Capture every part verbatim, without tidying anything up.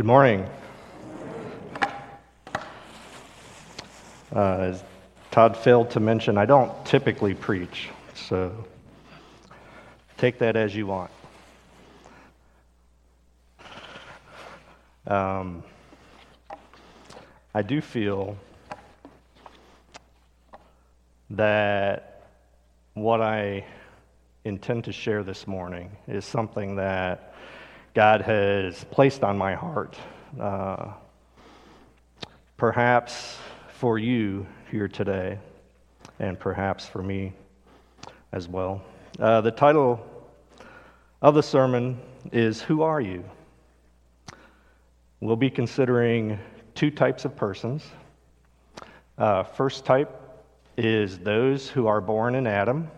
Good morning. Uh, Todd failed to mention I don't typically preach, so take that as you want. Um, I do feel that what I intend to share this morning is something that God has placed on my heart. Uh, perhaps for you here today, and perhaps for me as well. Uh, the title of the sermon is, Who Are You? We'll be considering two types of persons. Uh, first type is those who are born in Adam.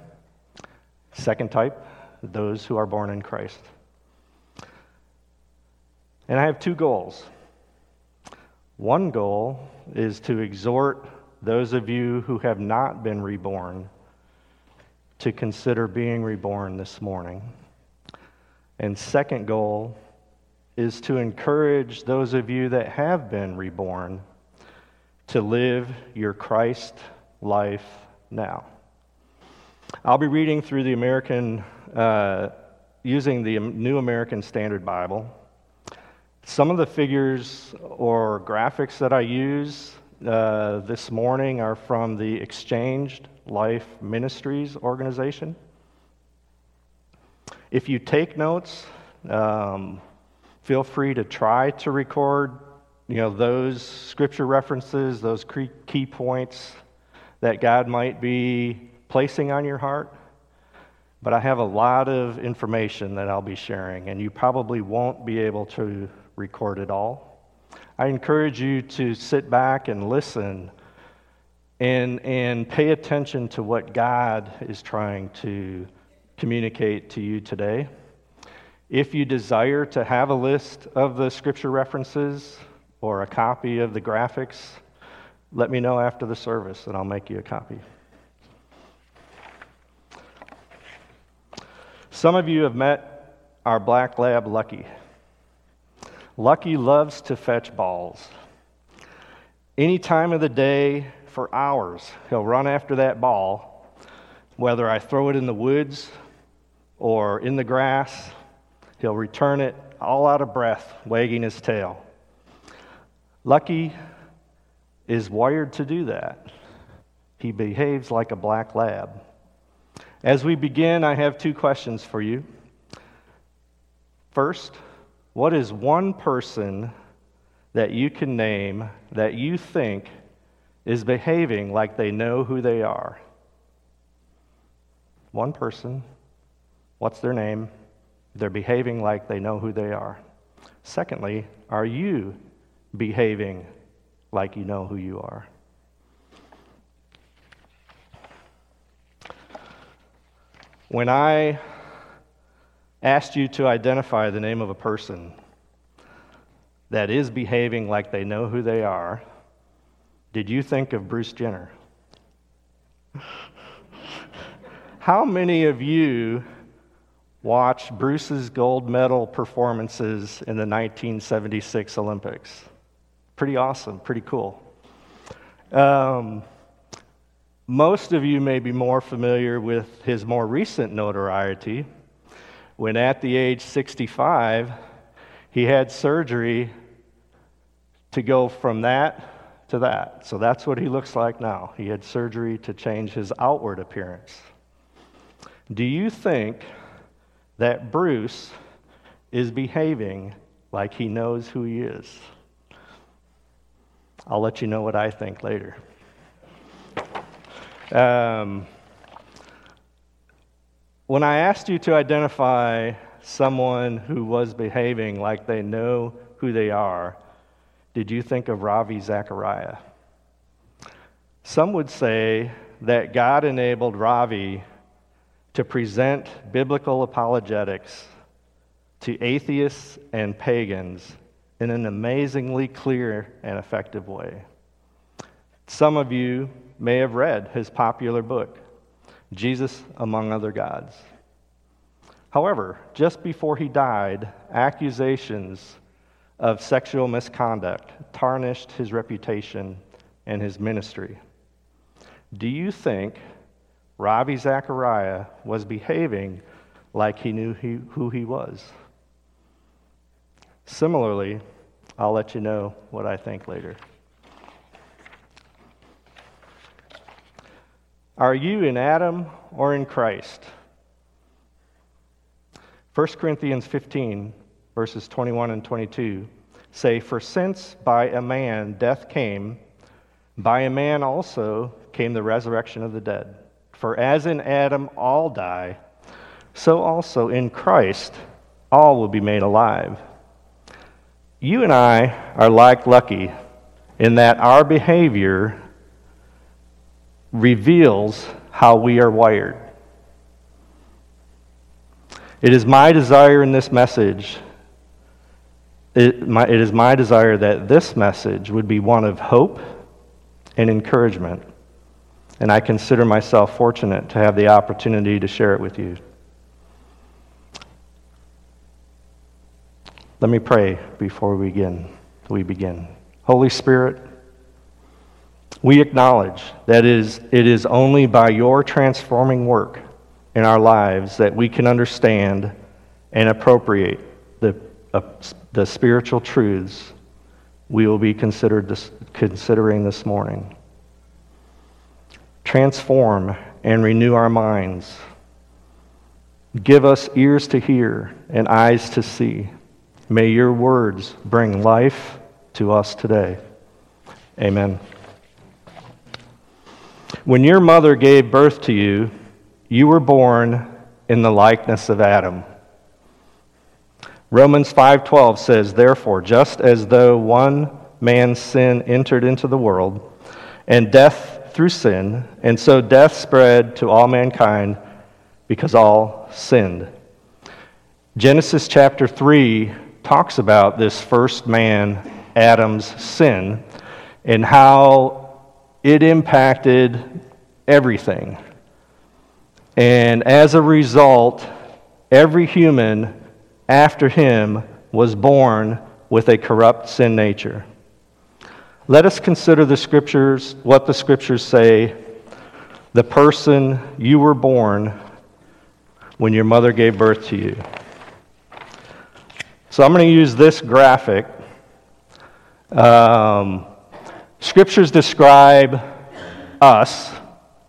Second type, those who are born in Christ. And I have two goals. One goal is to exhort those of you who have not been reborn to consider being reborn this morning. And second goal is to encourage those of you that have been reborn to live your Christ life now. I'll be reading through the American, uh, using the New American Standard Bible. Some of the figures or graphics that I use uh, this morning are from the Exchanged Life Ministries organization. If you take notes, um, feel free to try to record, you know, those scripture references, those key points that God might be placing on your heart. But I have a lot of information that I'll be sharing, and you probably won't be able to record it all. I encourage you to sit back and listen and and pay attention to what God is trying to communicate to you today. If you desire to have a list of the scripture references or a copy of the graphics, let me know after the service and I'll make you a copy. Some of you have met our black lab, Lucky. Lucky loves to fetch balls. Any time of the day for hours, he'll run after that ball, whether I throw it in the woods or in the grass, he'll return it all out of breath, wagging his tail. Lucky is wired to do that. He behaves like a black lab. As we begin, I have two questions for you. First, what is one person that you can name that you think is behaving like they know who they are? One person. What's their name? They're behaving like they know who they are. Secondly, are you behaving like you know who you are? When I asked you to identify the name of a person that is behaving like they know who they are, did you think of Bruce Jenner? How many of you watched Bruce's gold medal performances in the nineteen seventy-six Olympics? Pretty awesome, pretty cool. Um, most of you may be more familiar with his more recent notoriety, when at the age sixty-five, he had surgery to go from that to that. So that's what he looks like now. He had surgery to change his outward appearance. Do you think that Bruce is behaving like he knows who he is? I'll let you know what I think later. Um... When I asked you to identify someone who was behaving like they know who they are, did you think of Ravi Zacharias? Some would say that God enabled Ravi to present biblical apologetics to atheists and pagans in an amazingly clear and effective way. Some of you may have read his popular book, Jesus Among Other Gods. However, just before he died, accusations of sexual misconduct tarnished his reputation and his ministry. Do you think Ravi Zacharias was behaving like he knew he, who he was? Similarly, I'll let you know what I think later. Are you in Adam or in Christ? First Corinthians fifteen, verses twenty-one and twenty-two say, "For since by a man death came, by a man also came the resurrection of the dead. For as in Adam all die, so also in Christ all will be made alive." You and I are like Lucky in that our behavior reveals how we are wired. It is my desire in this message, it, my, it is my desire that this message would be one of hope and encouragement, and I consider myself fortunate to have the opportunity to share it with you. Let me pray before we begin. We begin. Holy Spirit, we acknowledge that it is, it is only by your transforming work in our lives that we can understand and appropriate the, uh, the spiritual truths we will be considered this, considering this morning. Transform and renew our minds. Give us ears to hear and eyes to see. May your words bring life to us today. Amen. When your mother gave birth to you, you were born in the likeness of Adam. Romans five twelve says, "Therefore, just as though one man's sin entered into the world, and death through sin, and so death spread to all mankind because all sinned." Genesis chapter three talks about this first man, Adam's sin, and how it impacted everything. And as a result, every human after him was born with a corrupt sin nature. Let us consider the scriptures, what the scriptures say, the person you were born when your mother gave birth to you. So I'm going to use this graphic. Um... Scriptures describe us,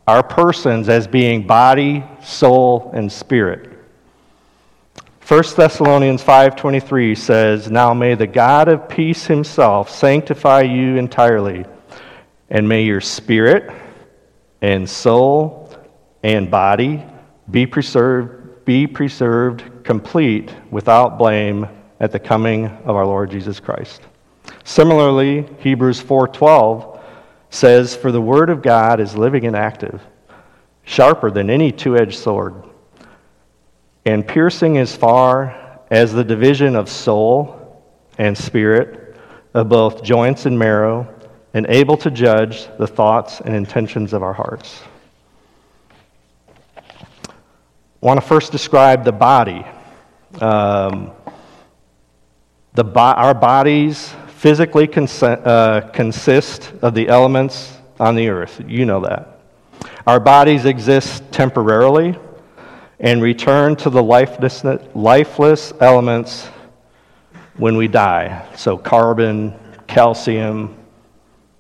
our persons, as being body, soul, and spirit. First Thessalonians five twenty-three says, "Now may the God of peace himself sanctify you entirely, and may your spirit and soul and body be preserved, be preserved complete without blame at the coming of our Lord Jesus Christ." Similarly, Hebrews four twelve says, "For the word of God is living and active, sharper than any two-edged sword, and piercing as far as the division of soul and spirit, of both joints and marrow, and able to judge the thoughts and intentions of our hearts." I want to first describe the body. Um, the bo- our bodies... physically cons- uh, consist of the elements on the earth. You know that. Our bodies exist temporarily and return to the lifeless, lifeless elements when we die. So carbon, calcium,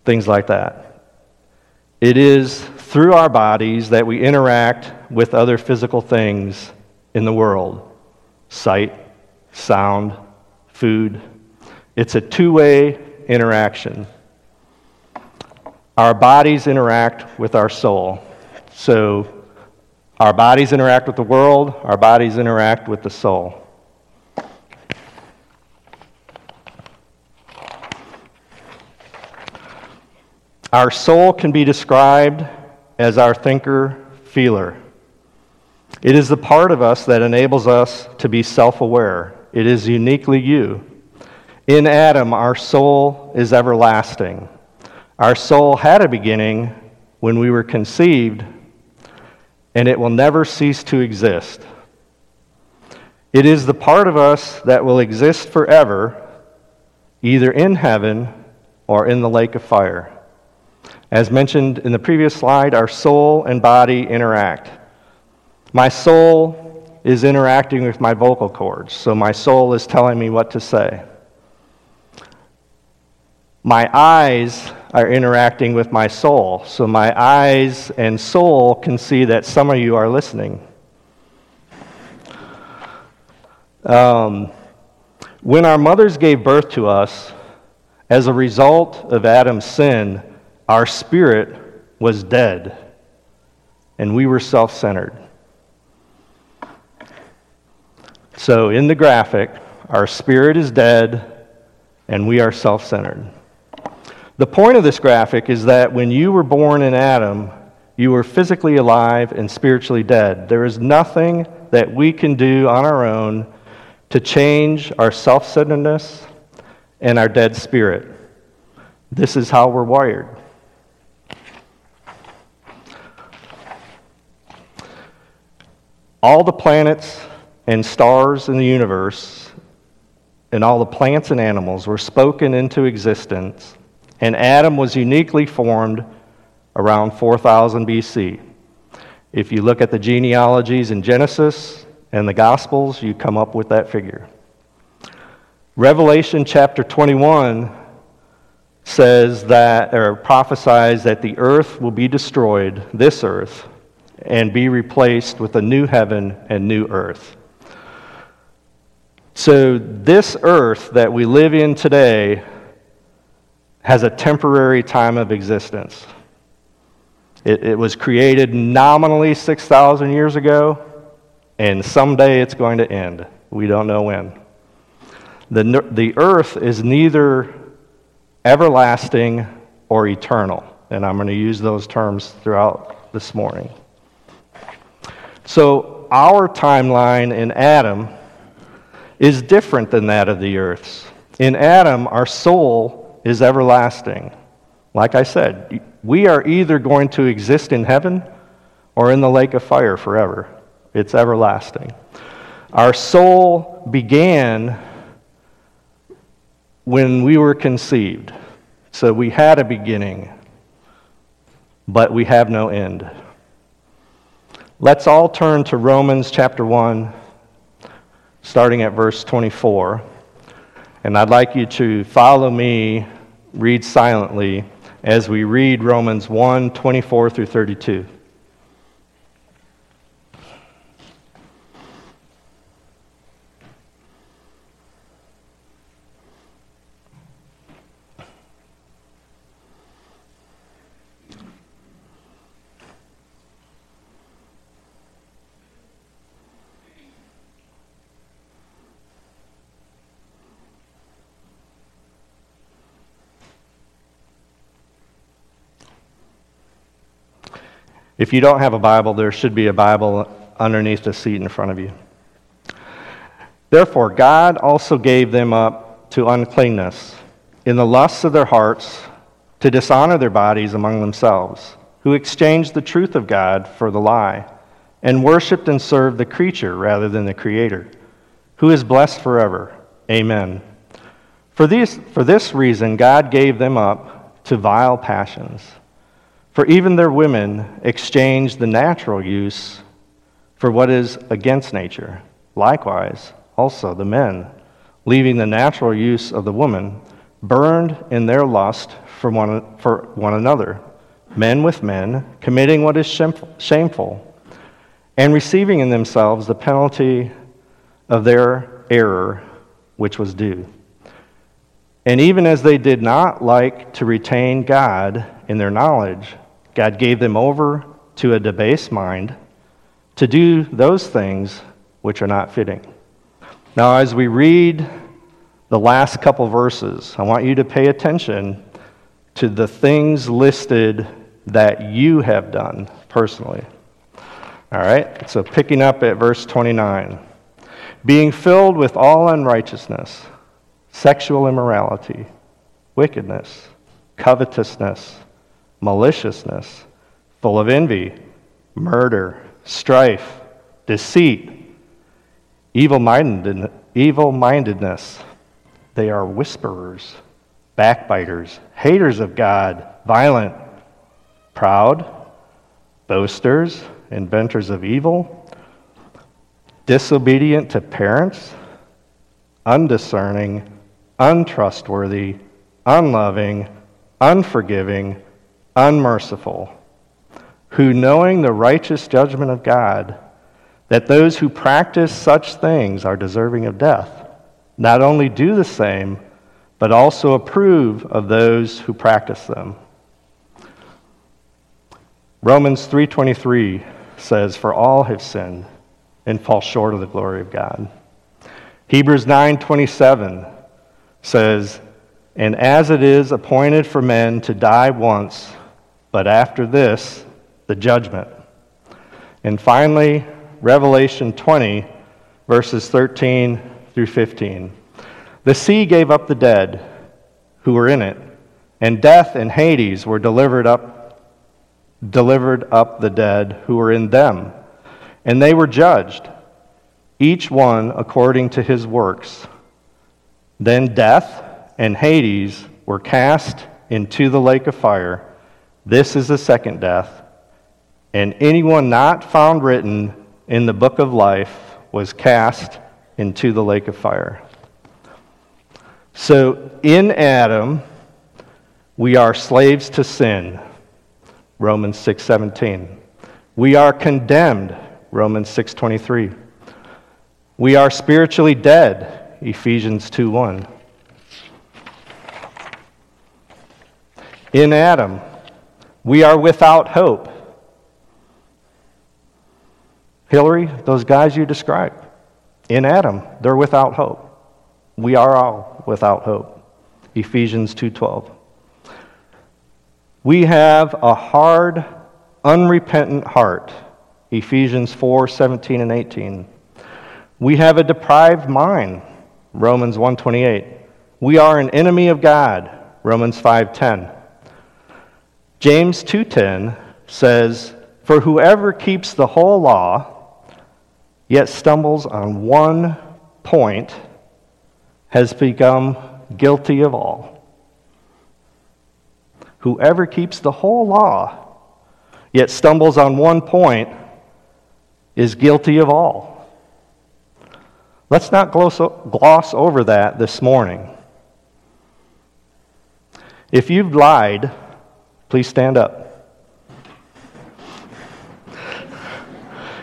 things like that. It is through our bodies that we interact with other physical things in the world. Sight, sound, food. It's a two-way interaction. Our bodies interact with our soul. So our bodies interact with the world, our bodies interact with the soul. Our soul can be described as our thinker, feeler. It is the part of us that enables us to be self-aware. It is uniquely you. In Adam, our soul is everlasting. Our soul had a beginning when we were conceived, and it will never cease to exist. It is the part of us that will exist forever either in heaven or in the lake of fire. As mentioned in the previous slide, our soul and body interact. My soul is interacting with my vocal cords, so my soul is telling me what to say. My eyes are interacting with my soul, so my eyes and soul can see that some of you are listening. Um, when our mothers gave birth to us, as a result of Adam's sin, our spirit was dead, and we were self-centered. So in the graphic, our spirit is dead, and we are self-centered. The point of this graphic is that when you were born in Adam, you were physically alive and spiritually dead. There is nothing that we can do on our own to change our self-centeredness and our dead spirit. This is how we're wired. All the planets and stars in the universe and all the plants and animals were spoken into existence, and Adam was uniquely formed around four thousand B C. If you look at the genealogies in Genesis and the Gospels, you come up with that figure. Revelation chapter twenty-one says that, or prophesies that the earth will be destroyed, this earth, and be replaced with a new heaven and new earth. So this earth that we live in today has a temporary time of existence. It, it was created nominally six thousand years ago, and someday it's going to end. We don't know when. The, the earth is neither everlasting or eternal, and I'm going to use those terms throughout this morning. So our timeline in Adam is different than that of the earth's. In Adam, our soul is everlasting. Like I said, we are either going to exist in heaven or in the lake of fire forever. It's everlasting. Our soul began when we were conceived. So we had a beginning, but we have no end. Let's all turn to Romans chapter one, starting at verse twenty-four. And I'd like you to follow me, read silently, as we read Romans one, twenty-four through thirty-two. If you don't have a Bible, there should be a Bible underneath the seat in front of you. Therefore, God also gave them up to uncleanness, in the lusts of their hearts, to dishonor their bodies among themselves, who exchanged the truth of God for the lie, and worshipped and served the creature rather than the Creator, who is blessed forever. Amen. For these, for this reason, God gave them up to vile passions. For even their women exchanged the natural use for what is against nature. Likewise, also the men, leaving the natural use of the woman, burned in their lust for one, for one another, men with men, committing what is shameful, and receiving in themselves the penalty of their error, which was due. And even as they did not like to retain God in their knowledge, God gave them over to a debased mind to do those things which are not fitting. Now, as we read the last couple verses, I want you to pay attention to the things listed that you have done personally. All right, so picking up at verse twenty-nine. Being filled with all unrighteousness, sexual immorality, wickedness, covetousness, maliciousness, full of envy, murder, strife, deceit, evil-mindedness, They are whisperers, backbiters, haters of God, violent, proud, boasters, inventors of evil, disobedient to parents, undiscerning, untrustworthy, unloving, unforgiving, unmerciful, who knowing the righteous judgment of God, that those who practice such things are deserving of death, not only do the same, but also approve of those who practice them. Romans three twenty-three says, "For all have sinned and fall short of the glory of God." Hebrews nine twenty-seven says, "And as it is appointed for men to die once, but after this, the judgment." And finally, Revelation twenty, verses thirteen through fifteen. The sea gave up the dead who were in it, and death and Hades were delivered up, delivered up the dead who were in them, and they were judged, each one according to his works. Then death and Hades were cast into the lake of fire. This is the second death. And anyone not found written in the book of life was cast into the lake of fire. So in Adam, we are slaves to sin, Romans six seventeen. We are condemned, Romans six twenty-three. We are spiritually dead, Ephesians two one. In Adam, we are without hope. Hillary, those guys you described, in Adam, they're without hope. We are all without hope. Ephesians two twelve. We have a hard, unrepentant heart. Ephesians four seventeen and eighteen. We have a depraved mind. Romans one twenty-eight. We are an enemy of God. Romans five ten. James two ten says, "For whoever keeps the whole law, yet stumbles on one point, has become guilty of all." Whoever keeps the whole law, yet stumbles on one point, is guilty of all. Let's not gloss over that this morning. If you've lied, please stand up.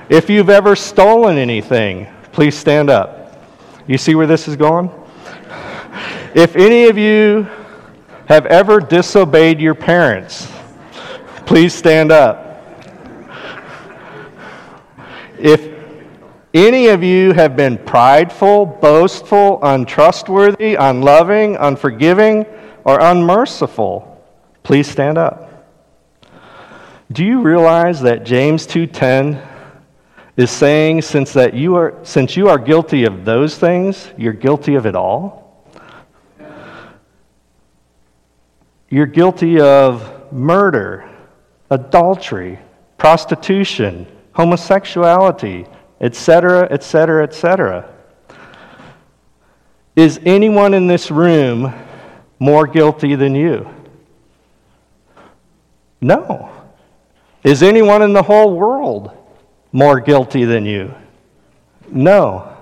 If you've ever stolen anything, please stand up. You see where this is going? If any of you have ever disobeyed your parents, please stand up. If any of you have been prideful, boastful, untrustworthy, unloving, unforgiving, or unmerciful, please stand up. Do you realize that James two ten is saying, since that you are since you are guilty of those things, you're guilty of it all? You're guilty of murder, adultery, prostitution, homosexuality, et cetera, et cetera, et cetera. Is anyone in this room more guilty than you? No. Is anyone in the whole world more guilty than you? No.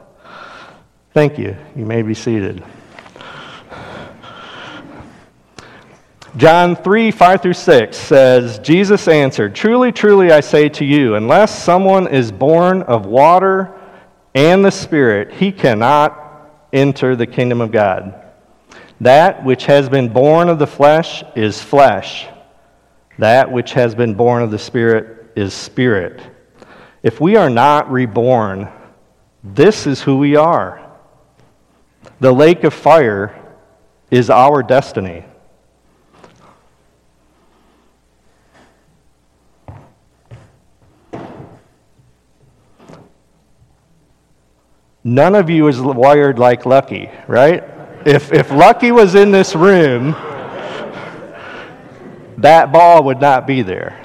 Thank you. You may be seated. John three, five through six says, Jesus answered, "Truly, truly, I say to you, unless someone is born of water and the Spirit, he cannot enter the kingdom of God. That which has been born of the flesh is flesh. That which has been born of the Spirit is spirit." If we are not reborn, this is who we are. The lake of fire is our destiny. None of you is wired like Lucky, right? If if Lucky was in this room, that ball would not be there.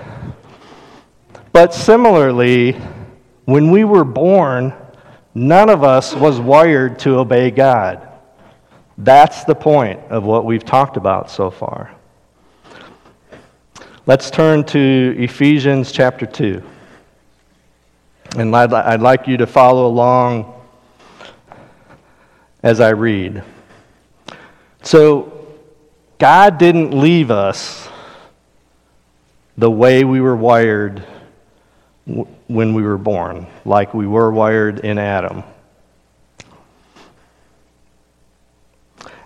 But similarly, when we were born, none of us was wired to obey God. That's the point of what we've talked about so far. Let's turn to Ephesians chapter two. And I'd, I'd like you to follow along as I read. So, God didn't leave us the way we were wired w- when we were born, like we were wired in Adam.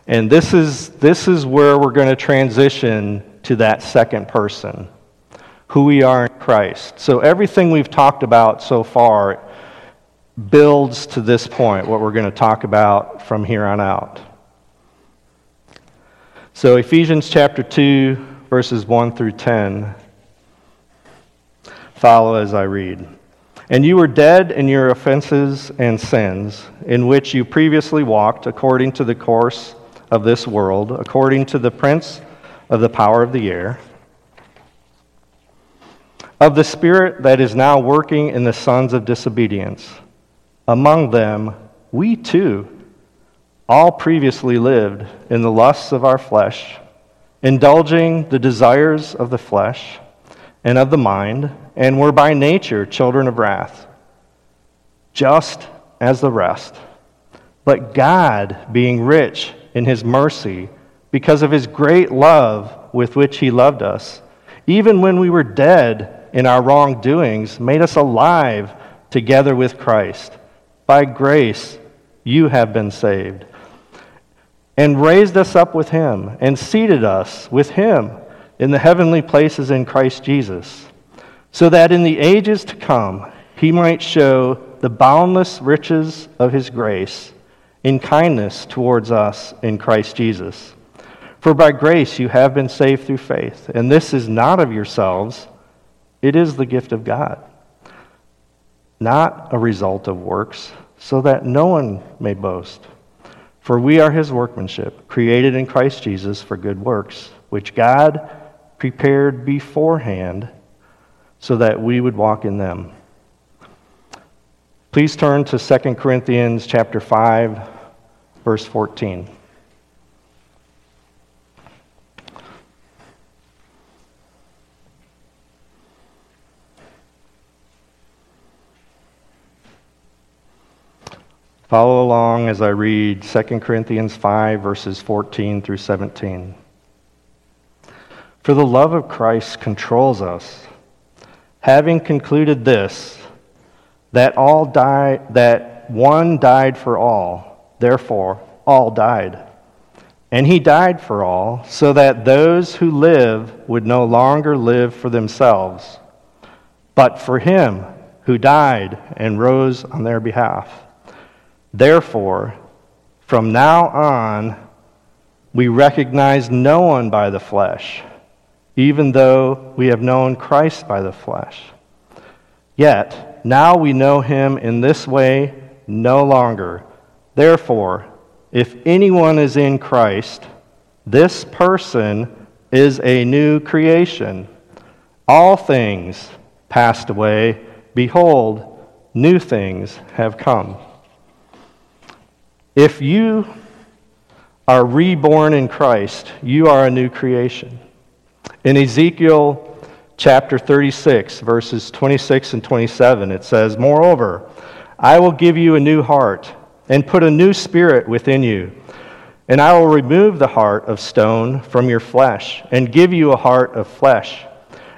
And this is this is where we're going to transition to that second person, who we are in Christ. So everything we've talked about so far builds to this point, what we're going to talk about from here on out. So Ephesians chapter two, verses one through ten, follow as I read. And you were dead in your offenses and sins, in which you previously walked according to the course of this world, according to the prince of the power of the air, of the spirit that is now working in the sons of disobedience. Among them, we too all previously lived in the lusts of our flesh, indulging the desires of the flesh and of the mind, and were by nature children of wrath, just as the rest. But God, being rich in his mercy, because of his great love with which he loved us, even when we were dead in our wrongdoings, made us alive together with Christ. By grace you have been saved. And raised us up with him, and seated us with him in the heavenly places in Christ Jesus, so that in the ages to come he might show the boundless riches of his grace in kindness towards us in Christ Jesus. For by grace you have been saved through faith, and this is not of yourselves, it is the gift of God, not a result of works, so that no one may boast. For we are his workmanship, created in Christ Jesus for good works, which God prepared beforehand so that we would walk in them. Please turn to Second Corinthians chapter five, verse fourteen. Follow along as I read Second Corinthians five, verses fourteen through seventeen. For the love of Christ controls us, having concluded this, that all die, that one died for all, therefore all died. And he died for all, so that those who live would no longer live for themselves, but for him who died and rose on their behalf. Therefore, from now on, we recognize no one by the flesh, even though we have known Christ by the flesh. Yet, now we know him in this way no longer. Therefore, if anyone is in Christ, this person is a new creation. All things passed away. Behold, new things have come. If you are reborn in Christ, you are a new creation. In Ezekiel chapter thirty-six, verses twenty-six and twenty-seven, it says, Moreover, I will give you a new heart, and put a new spirit within you. And I will remove the heart of stone from your flesh, and give you a heart of flesh.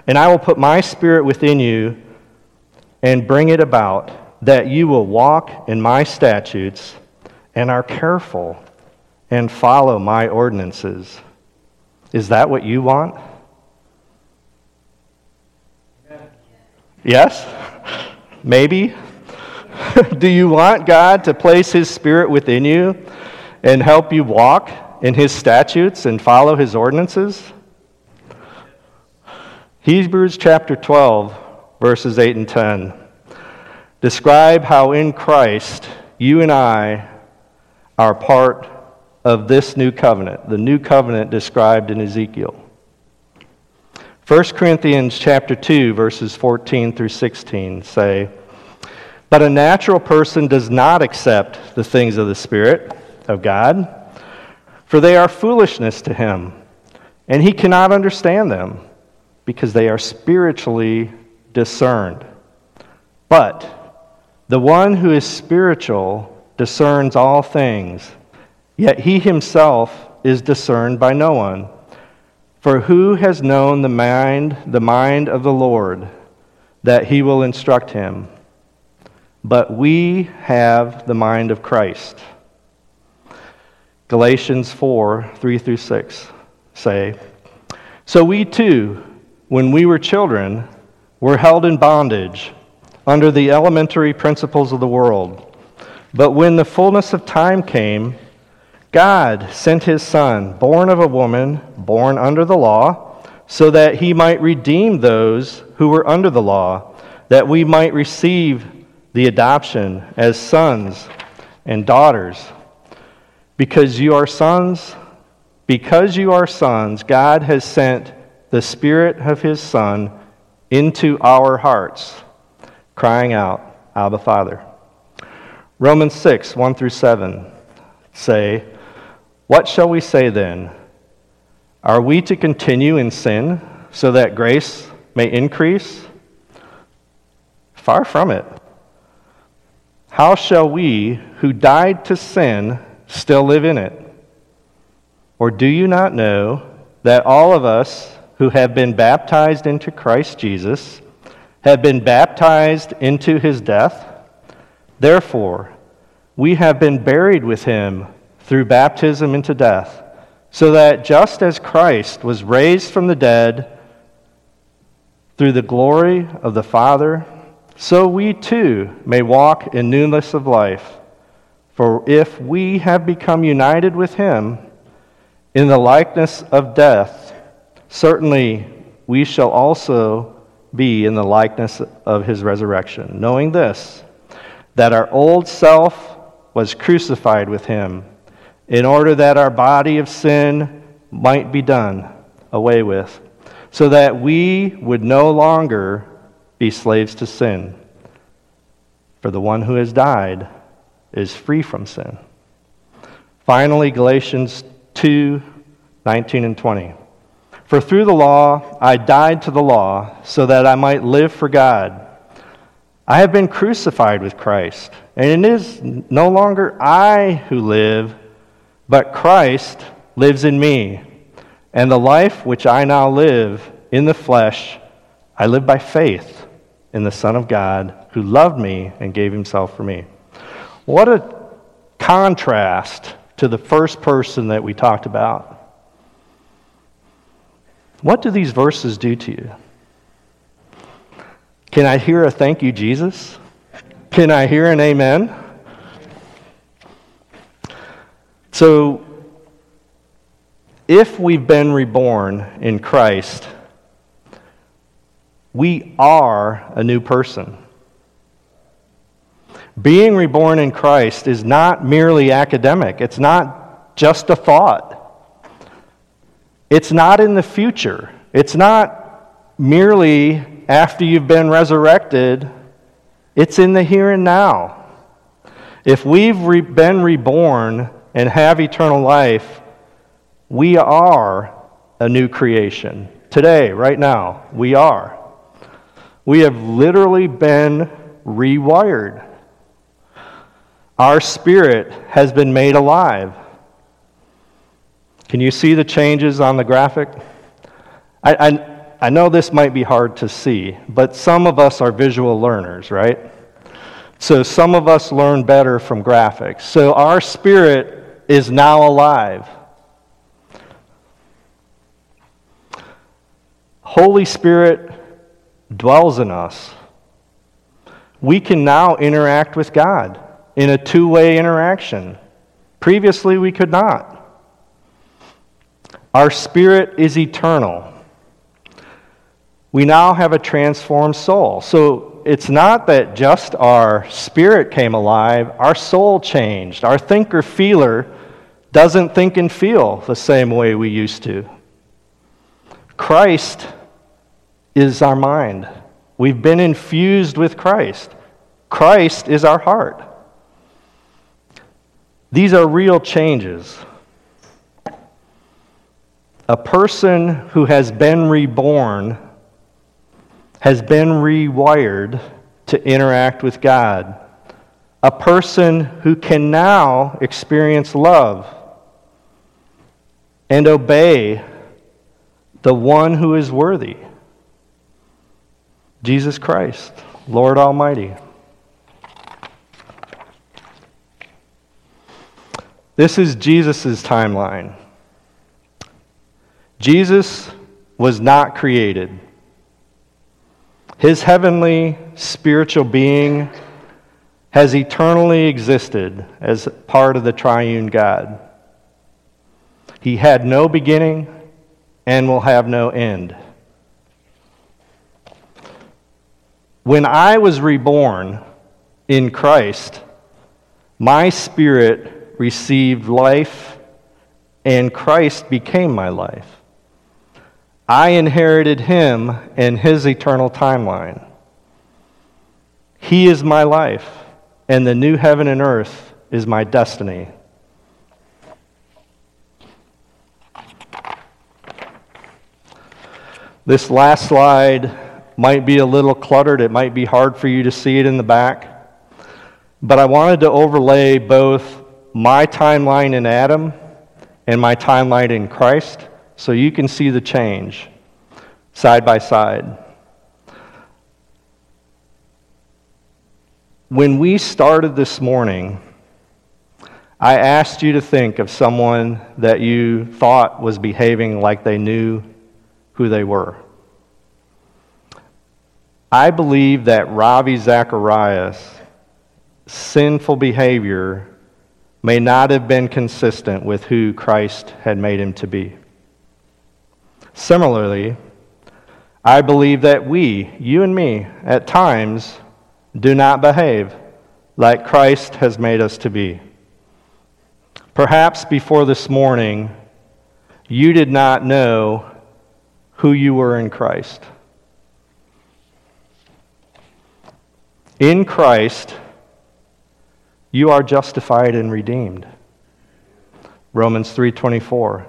And I will put my spirit within you, and bring it about, that you will walk in my statutes, and are careful and follow my ordinances. Is that what you want? Yes? Maybe? Do you want God to place his spirit within you and help you walk in his statutes and follow his ordinances? Hebrews chapter twelve, verses eight and ten. Describe how in Christ you and I are part of this new covenant, the new covenant described in Ezekiel. First Corinthians chapter two, verses fourteen through sixteen say, But a natural person does not accept the things of the Spirit of God, for they are foolishness to him, and he cannot understand them, because they are spiritually discerned. But the one who is spiritual discerns all things, yet he himself is discerned by no one. For who has known the mind, the mind of the Lord, that he will instruct him? But we have the mind of Christ. Galatians four, three through six say, so we too, when we were children, were held in bondage under the elementary principles of the world. But when the fullness of time came, God sent his Son, born of a woman, born under the law, so that he might redeem those who were under the law, that we might receive the adoption as sons and daughters. Because you are sons, because you are sons, God has sent the Spirit of his Son into our hearts, crying out, Abba, Father. Romans six, one through seven say, what shall we say then? Are we to continue in sin so that grace may increase? Far from it. How shall we who died to sin still live in it? Or do you not know that all of us who have been baptized into Christ Jesus have been baptized into his death? Therefore, we have been buried with him through baptism into death, so that just as Christ was raised from the dead through the glory of the Father, so we too may walk in newness of life. For if we have become united with him in the likeness of death, certainly we shall also be in the likeness of his resurrection, knowing this, that our old self was crucified with him, in order that our body of sin might be done away with, so that we would no longer be slaves to sin. For the one who has died is free from sin. Finally, Galatians two, nineteen and twenty. For through the law I died to the law, so that I might live for God. I have been crucified with Christ, and it is no longer I who live, but Christ lives in me. And the life which I now live in the flesh, I live by faith in the Son of God, who loved me and gave himself for me. What a contrast to the first person that we talked about. What do these verses do to you? Can I hear a thank you, Jesus? Can I hear an amen? So, if we've been reborn in Christ, we are a new person. Being reborn in Christ is not merely academic. It's not just a thought. It's not in the future. It's not merely after you've been resurrected, it's in the here and now. If we've re- been reborn and have eternal life, we are a new creation. Today, right now, we are. We have literally been rewired. Our spirit has been made alive. Can you see the changes on the graphic? I... I I know this might be hard to see, but some of us are visual learners, right? So some of us learn better from graphics. So our spirit is now alive. Holy Spirit dwells in us. We can now interact with God in a two-way interaction. Previously, we could not. Our spirit is eternal. We now have a transformed soul. So it's not that just our spirit came alive, our soul changed. Our thinker-feeler doesn't think and feel the same way we used to. Christ is our mind. We've been infused with Christ. Christ is our heart. These are real changes. a person who has been reborn has been rewired to interact with God. A person who can now experience love and obey the one who is worthy, Jesus Christ, Lord Almighty. This is Jesus' timeline. Jesus was not created. His heavenly spiritual being has eternally existed as part of the triune God. He had no beginning and will have no end. When I was reborn in Christ, my spirit received life and Christ became my life. I inherited him and his eternal timeline. He is my life, and the new heaven and earth is my destiny. This last slide might be a little cluttered. It might be hard for you to see it in the back. But I wanted to overlay both my timeline in Adam and my timeline in Christ so you can see the change side by side. When we started this morning, I asked you to think of someone that you thought was behaving like they knew who they were. I believe that Ravi Zacharias' sinful behavior may not have been consistent with who Christ had made him to be. Similarly, I believe that we, you and me, at times do not behave like Christ has made us to be. Perhaps before this morning, you did not know who you were in Christ. In Christ, you are justified and redeemed. Romans three twenty-four.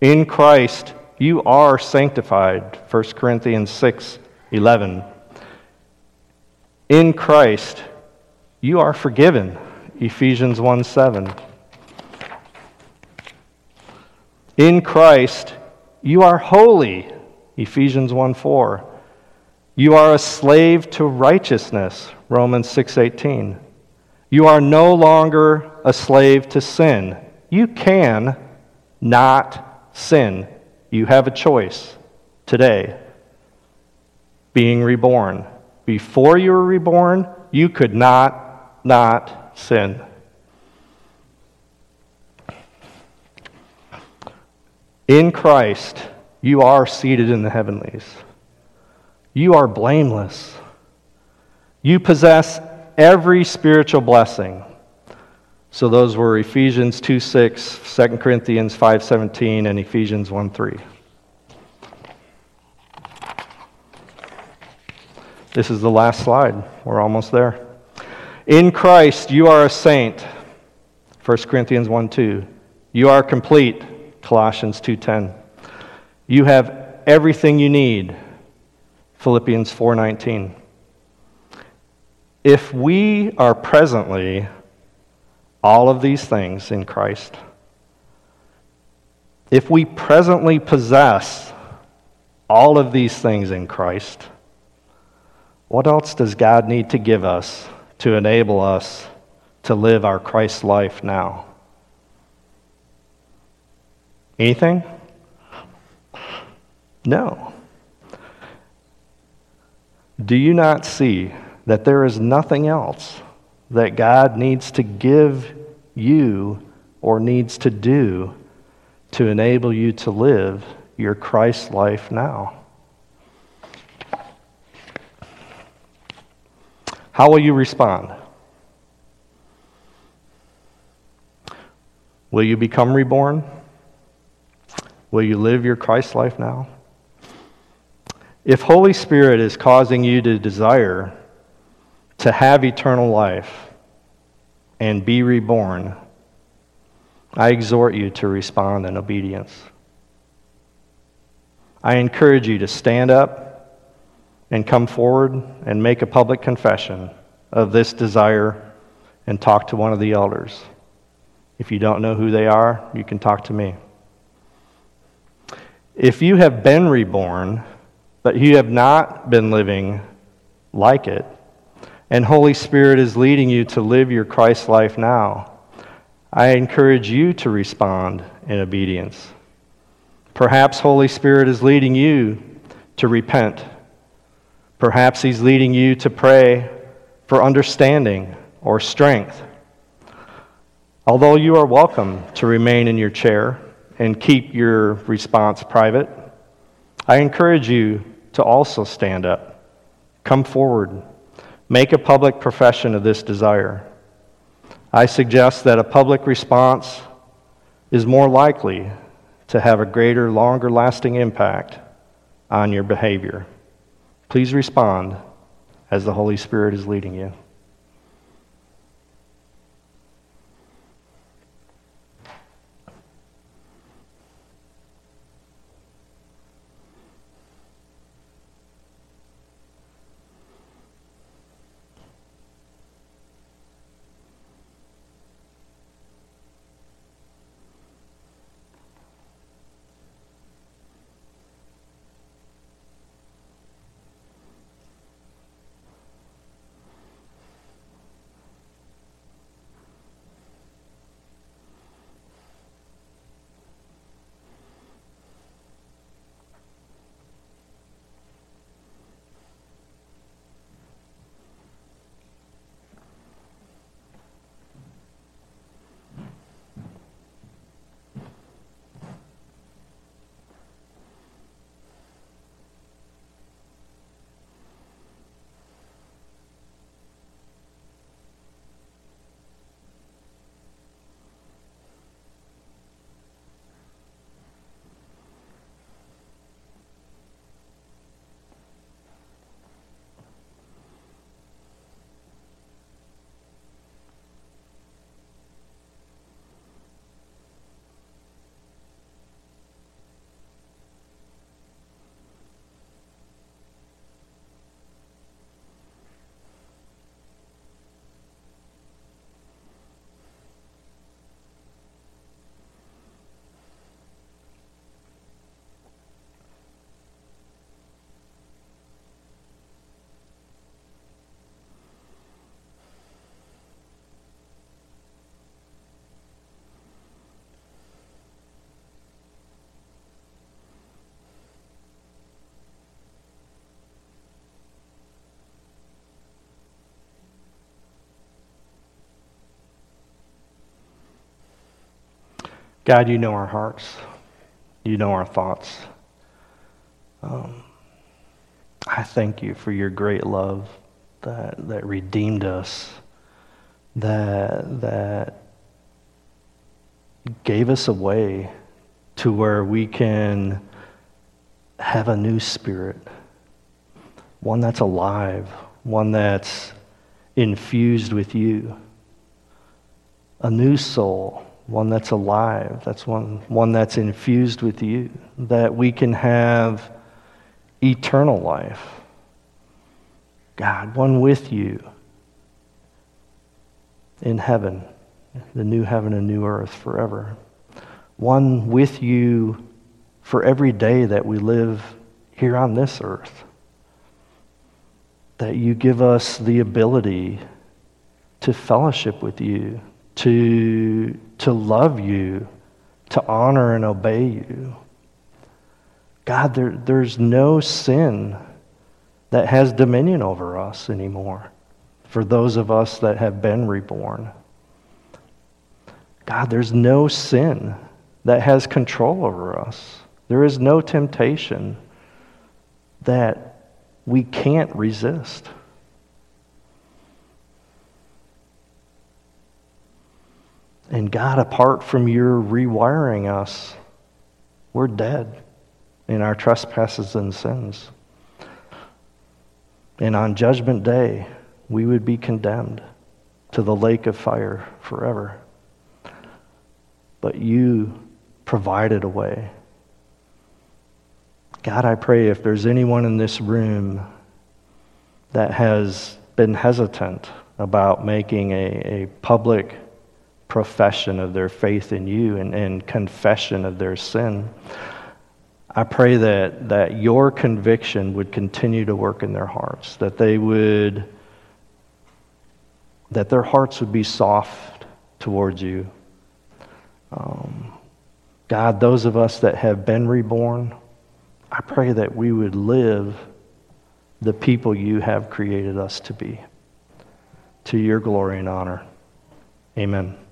In Christ, you are sanctified. First Corinthians six eleven. In Christ, you are forgiven, Ephesians one seven. In Christ, you are holy, Ephesians one four. You are a slave to righteousness, Romans six eighteen. You are no longer a slave to sin. You can not sin. You have a choice today, being reborn. Before you were reborn, you could not, not sin. In Christ, you are seated in the heavenlies. You are blameless. You possess every spiritual blessing. So those were Ephesians two six, Second Corinthians five seventeen, and Ephesians one three. This is the last slide. We're almost there. In Christ, you are a saint. First Corinthians one two. You are complete. Colossians two ten. You have everything you need. Philippians four nineteen. If we are presently all of these things in Christ, if we presently possess all of these things in Christ, what else does God need to give us to enable us to live our Christ life now? Anything? No. Do you not see that there is nothing else that God needs to give you or needs to do to enable you to live your Christ life now? How will you respond? Will you become reborn? Will you live your Christ life now? If Holy Spirit is causing you to desire to have eternal life and be reborn, I exhort you to respond in obedience. I encourage you to stand up and come forward and make a public confession of this desire and talk to one of the elders. If you don't know who they are, you can talk to me. If you have been reborn, but you have not been living like it, and Holy Spirit is leading you to live your Christ life now, I encourage you to respond in obedience. Perhaps Holy Spirit is leading you to repent. Perhaps He's leading you to pray for understanding or strength. Although you are welcome to remain in your chair and keep your response private, I encourage you to also stand up, come forward, make a public profession of this desire. I suggest that a public response is more likely to have a greater, longer lasting impact on your behavior. Please respond as the Holy Spirit is leading you. God, you know our hearts. You know our thoughts. Um, I thank you for your great love that that redeemed us, that that gave us a way to where we can have a new spirit, one that's alive, one that's infused with you, a new soul. One that's alive, that's one one that's infused with you, that we can have eternal life. God, one with you in heaven, the new heaven and new earth forever. One with you for every day that we live here on this earth. That you give us the ability to fellowship with you, to to love you, to honor and obey you. God, there, there's no sin that has dominion over us anymore for those of us that have been reborn. God, there's no sin that has control over us. There is no temptation that we can't resist. And God, apart from your rewiring us, we're dead in our trespasses and sins. And on Judgment Day, we would be condemned to the lake of fire forever. But you provided a way. God, I pray if there's anyone in this room that has been hesitant about making a, a public profession of their faith in you and, and confession of their sin, I pray that, that your conviction would continue to work in their hearts, that they would, that their hearts would be soft towards you. Um, God, those of us that have been reborn, I pray that we would live the people you have created us to be, to your glory and honor. Amen.